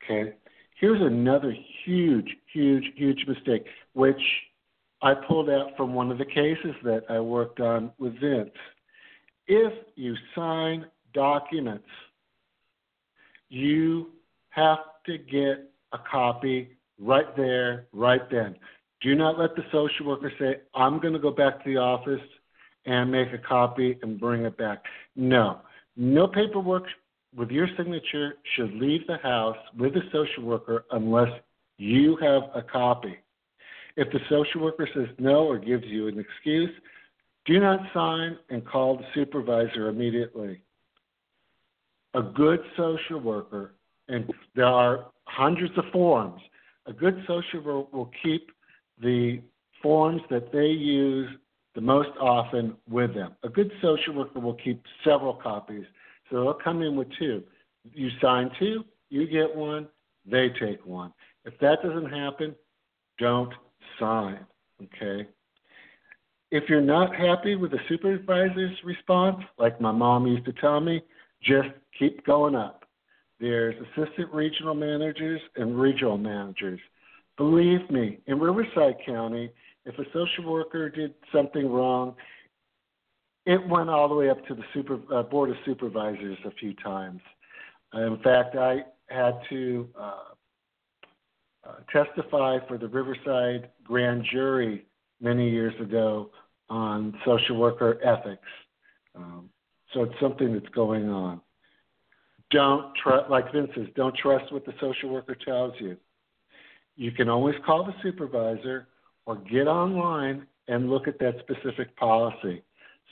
Okay? Here's another huge, huge, huge mistake, which I pulled out from one of the cases that I worked on with Vince. If you sign documents, you have to get a copy right there, right then. Do not let the social worker say, I'm going to go back to the office and make a copy and bring it back. No. No paperwork with your signature should leave the house with the social worker unless you have a copy. If the social worker says no or gives you an excuse, do not sign and call the supervisor immediately. A good social worker, and there are hundreds of forms, a good social worker will keep the forms that they use the most often with them. A good social worker will keep several copies, so they'll come in with two. You sign two, you get one, they take one. If that doesn't happen, don't sign, okay? If you're not happy with the supervisor's response, like my mom used to tell me, just keep going up. There's assistant regional managers and regional managers. Believe me, in Riverside County, if a social worker did something wrong, it went all the way up to the super, uh, Board of Supervisors a few times. In fact, I had to uh, uh, testify for the Riverside Grand Jury many years ago on social worker ethics. Um, so it's something that's going on. Don't trust, like Vince says, don't trust what the social worker tells you. You can always call the supervisor or get online and look at that specific policy.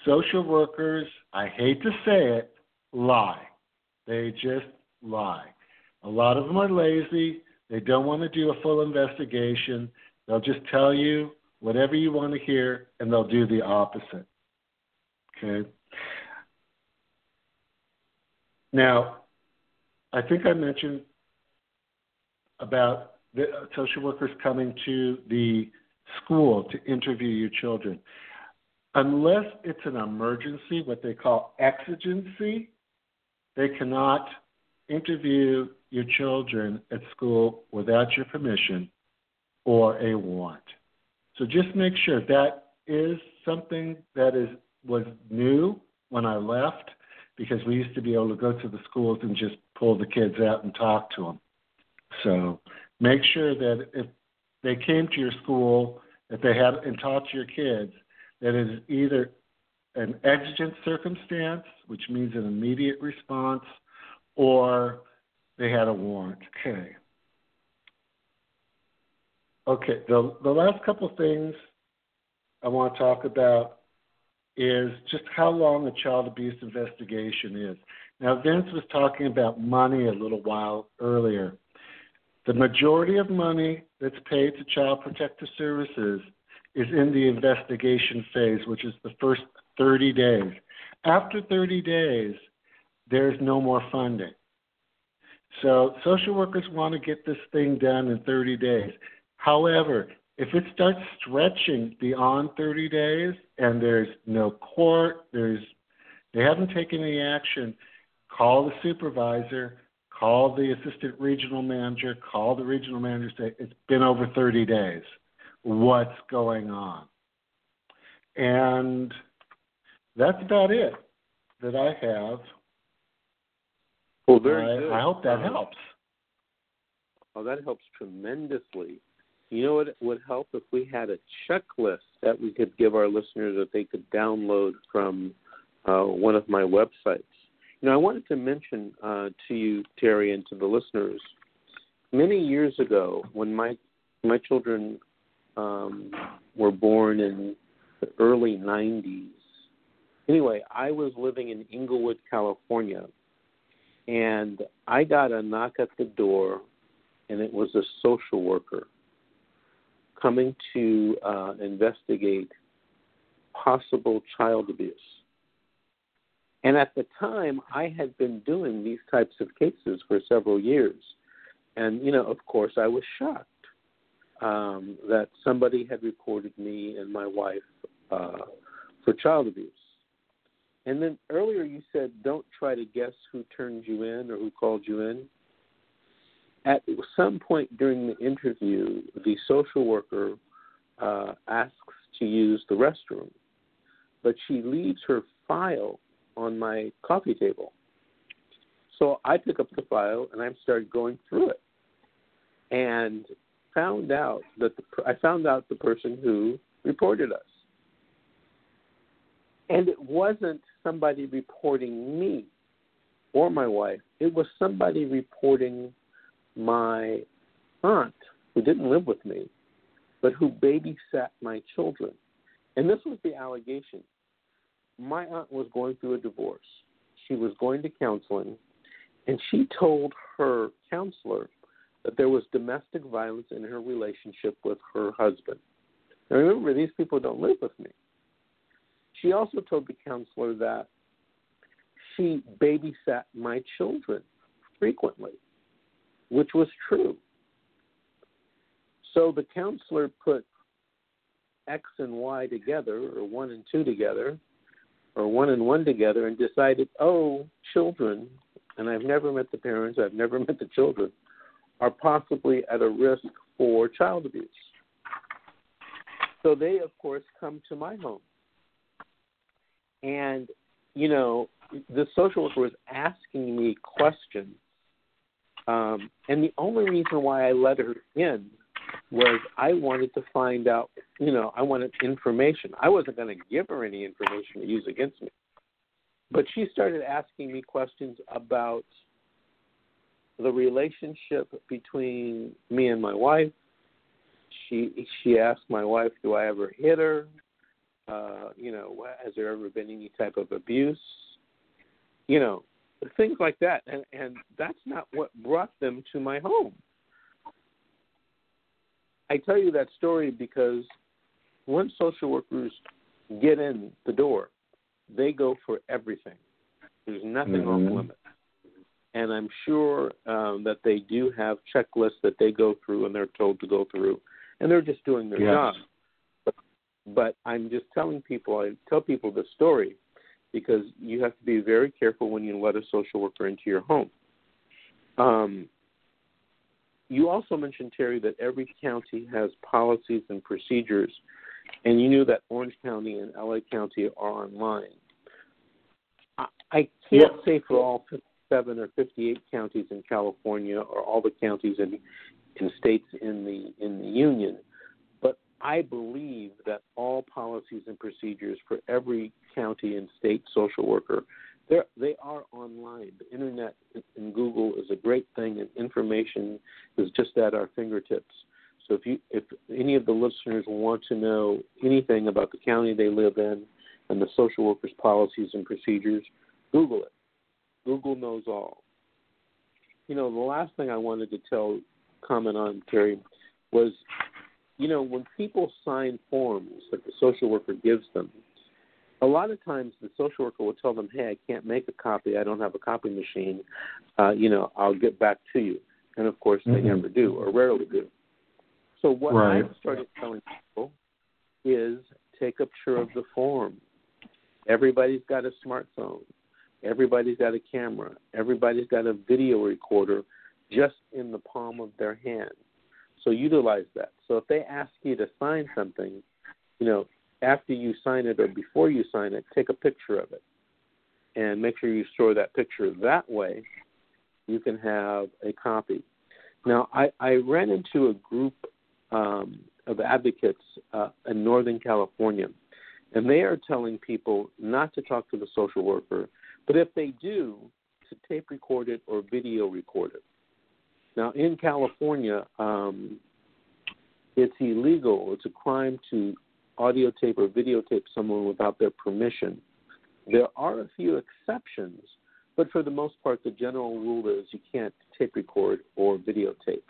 Social workers, I hate to say it, lie. They just lie. A lot of them are lazy. They don't want to do a full investigation. They'll just tell you whatever you want to hear, and they'll do the opposite. Okay? Now, I think I mentioned about the social workers coming to the school to interview your children. Unless it's an emergency, what they call exigency, they cannot interview your children at school without your permission or a warrant. So just make sure that is something that is was new when I left, because we used to be able to go to the schools and just pull the kids out and talk to them. So make sure that if they came to your school, that they had and taught your kids, that it is either an exigent circumstance, which means an immediate response, or they had a warrant. Okay. Okay, the, the last couple of things I want to talk about is just how long a child abuse investigation is. Now, Vince was talking about money a little while earlier. The majority of money that's paid to Child Protective Services is in the investigation phase, which is the first thirty days. After thirty days, there's no more funding. So social workers want to get this thing done in thirty days. However, if it starts stretching beyond thirty days and there's no court, there's they haven't taken any action, call the supervisor, call the assistant regional manager, call the regional manager, say, it's been over thirty days. What's going on? And that's about it that I have. Well, very I, good. I hope that helps. Oh, that helps tremendously. You know what would help if we had a checklist that we could give our listeners that they could download from uh, one of my websites. You know, I wanted to mention uh, to you, Terry, and to the listeners, many years ago when my my children um, were born in the early nineties, anyway, I was living in Inglewood, California, and I got a knock at the door, and it was a social worker coming to uh, investigate possible child abuse. And at the time, I had been doing these types of cases for several years. And, you know, of course, I was shocked um, that somebody had reported me and my wife uh, for child abuse. And then earlier you said, don't try to guess who turned you in or who called you in. At some point during the interview, the social worker uh, asks to use the restroom, but she leaves her file on my coffee table. So I pick up the file and I started going through it, and found out that the, I found out the person who reported us, and it wasn't somebody reporting me or my wife. It was somebody reporting my aunt, who didn't live with me, but who babysat my children. And this was the allegation. My aunt was going through a divorce. She was going to counseling, and she told her counselor that there was domestic violence in her relationship with her husband. Now, remember, these people don't live with me. She also told the counselor that she babysat my children frequently, which was true. So the counselor put X and Y together, or one and two together, or one and one together, and decided, oh, children, and I've never met the parents, I've never met the children, are possibly at a risk for child abuse. So they, of course, come to my home. And, you know, the social worker was asking me questions. Um, and the only reason why I let her in was I wanted to find out, you know, I wanted information. I wasn't going to give her any information to use against me. But she started asking me questions about the relationship between me and my wife. She she asked my wife, do I ever hit her? Uh, you know, has there ever been any type of abuse? You know, things like that. And, and that's not what brought them to my home. I tell you that story because once social workers get in the door, they go for everything. There's nothing mm-hmm. off limits. And I'm sure um, that they do have checklists that they go through and they're told to go through, and they're just doing their yes. job. But, but I'm just telling people, I tell people this story because you have to be very careful when you let a social worker into your home. Um, you also mentioned, Terry, that every county has policies and procedures, and you knew that Orange County and L A County are online. I, I can't yeah. say for all fifty-seven or fifty-eight counties in California or all the counties in, in states in the in the union. But I believe that all policies and procedures for every county and state social worker, they are online. The Internet and Google is a great thing, and information is just at our fingertips. So if, you, if any of the listeners want to know anything about the county they live in and the social workers' policies and procedures, Google it. Google knows all. You know, the last thing I wanted to tell, comment on, Terry, was, you know, when people sign forms that the social worker gives them, a lot of times the social worker will tell them, hey, I can't make a copy. I don't have a copy machine. Uh, you know, I'll get back to you. And, of course, they mm-hmm. never do or rarely do. So what right. I've started telling people is take a picture of the form. Everybody's got a smartphone. Everybody's got a camera. Everybody's got a video recorder just in the palm of their hand. So utilize that. So if they ask you to sign something, you know, after you sign it or before you sign it, take a picture of it and make sure you store that picture. That way you can have a copy. Now, I, I ran into a group um, of advocates uh, in Northern California, and they are telling people not to talk to the social worker, but if they do, to tape record it or video record it. Now, in California, um, it's illegal. It's a crime to audio tape or videotape someone without their permission. There are a few exceptions, but for the most part, the general rule is you can't tape record or videotape.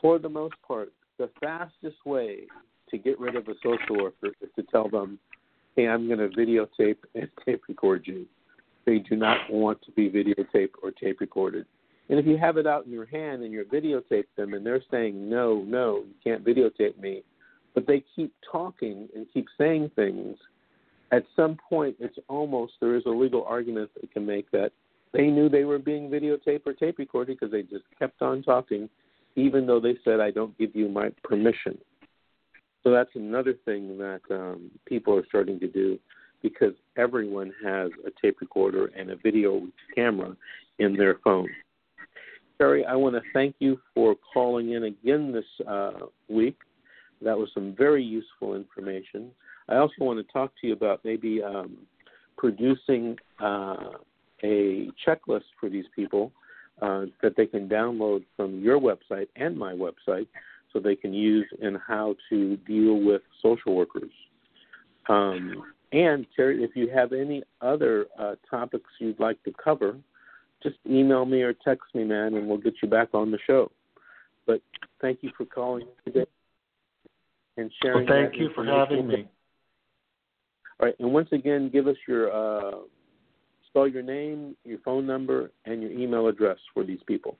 For the most part, the fastest way to get rid of a social worker is to tell them, hey, I'm going to videotape and tape record you. They do not want to be videotaped or tape recorded. And if you have it out in your hand and you're videotaping them and they're saying, no, no, you can't videotape me, but they keep talking and keep saying things, at some point it's almost there is a legal argument that can make that they knew they were being videotaped or tape recorded because they just kept on talking even though they said, I don't give you my permission. So that's another thing that um, people are starting to do because everyone has a tape recorder and a video camera in their phone. Terry, I want to thank you for calling in again this uh, week. That was some very useful information. I also want to talk to you about maybe um, producing uh, a checklist for these people uh, that they can download from your website and my website so they can use in how to deal with social workers. Um, and, Terry, if you have any other uh, topics you'd like to cover, just email me or text me, man, and we'll get you back on the show. But thank you for calling today. And sharing well, thank you for having me. All right, and once again, give us your uh, spell your name, your phone number, and your email address for these people.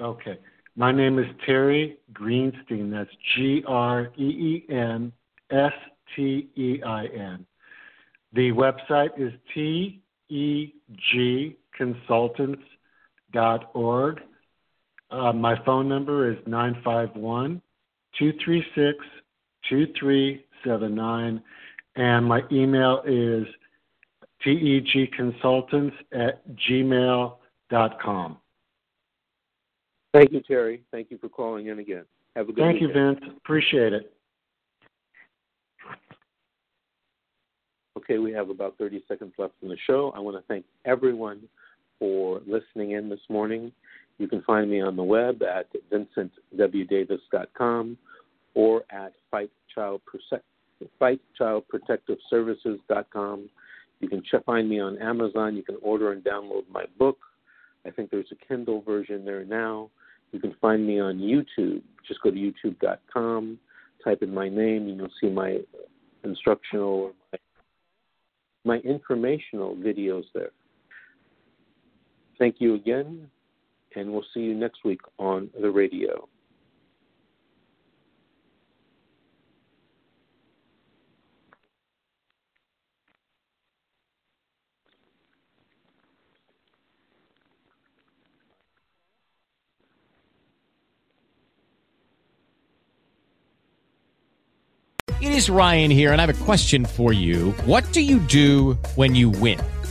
Okay, my name is Terry Greenstein. That's G R E E N S T E I N. The website is T E G consultants dot org. Uh, my phone number is nine five one. two three six, two three seven nine, and my email is tegconsultants at gmail dot com. Thank you, Terry. Thank you for calling in again. Have a good Thank weekend. Thank you, Vince. Appreciate it. Okay, we have about thirty seconds left in the show. I want to thank everyone for listening in this morning. You can find me on the web at vincent w davis dot com or at fight child protective services dot com. You can check, find me on Amazon. You can order and download my book. I think there's a Kindle version there now. You can find me on YouTube. Just go to youtube dot com, type in my name, and you'll see my instructional or my, my informational videos there. Thank you again. And we'll see you next week on the radio. It is Ryan here, and I have a question for you. What do you do when you win?